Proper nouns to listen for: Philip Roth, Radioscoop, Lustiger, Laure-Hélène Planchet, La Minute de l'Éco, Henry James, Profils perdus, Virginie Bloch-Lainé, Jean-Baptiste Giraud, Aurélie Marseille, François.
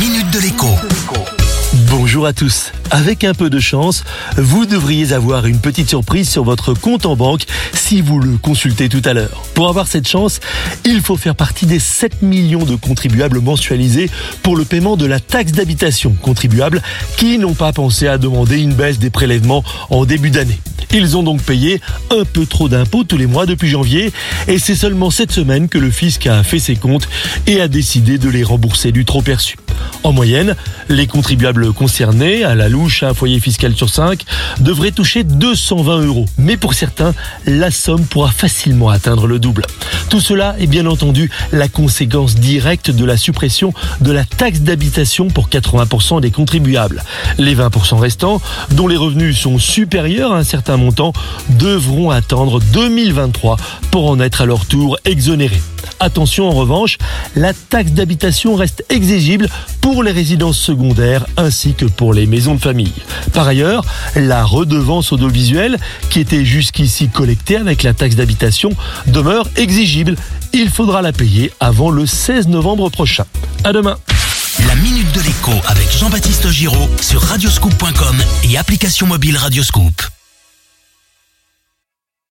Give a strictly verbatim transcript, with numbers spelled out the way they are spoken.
Minute de l'Éco. Bonjour à tous. Avec un peu de chance, vous devriez avoir une petite surprise sur votre compte en banque si vous le consultez tout à l'heure. Pour avoir cette chance, il faut faire partie des sept millions de contribuables mensualisés pour le paiement de la taxe d'habitation, contribuables qui n'ont pas pensé à demander une baisse des prélèvements en début d'année. Ils ont donc payé un peu trop d'impôts tous les mois depuis janvier et c'est seulement cette semaine que le fisc a fait ses comptes et a décidé de les rembourser du trop perçu. En moyenne, les contribuables concernés, à la louche un foyer fiscal sur cinq, devraient toucher deux cent vingt euros. Mais pour certains, la somme pourra facilement atteindre le double. Tout cela est bien entendu la conséquence directe de la suppression de la taxe d'habitation pour quatre-vingts pour cent des contribuables. Les vingt pour cent restants, dont les revenus sont supérieurs à un certain montant, devront attendre deux mille vingt-trois pour en être à leur tour exonérés. Attention en revanche, la taxe d'habitation reste exigible pour les résidences secondaires ainsi que pour les maisons de famille. Par ailleurs, la redevance audiovisuelle, qui était jusqu'ici collectée avec la taxe d'habitation, demeure exigible. Il faudra la payer avant le seize novembre prochain. À demain. La Minute de l'Éco avec Jean-Baptiste Giraud sur radioscoop point com et application mobile Radioscoop.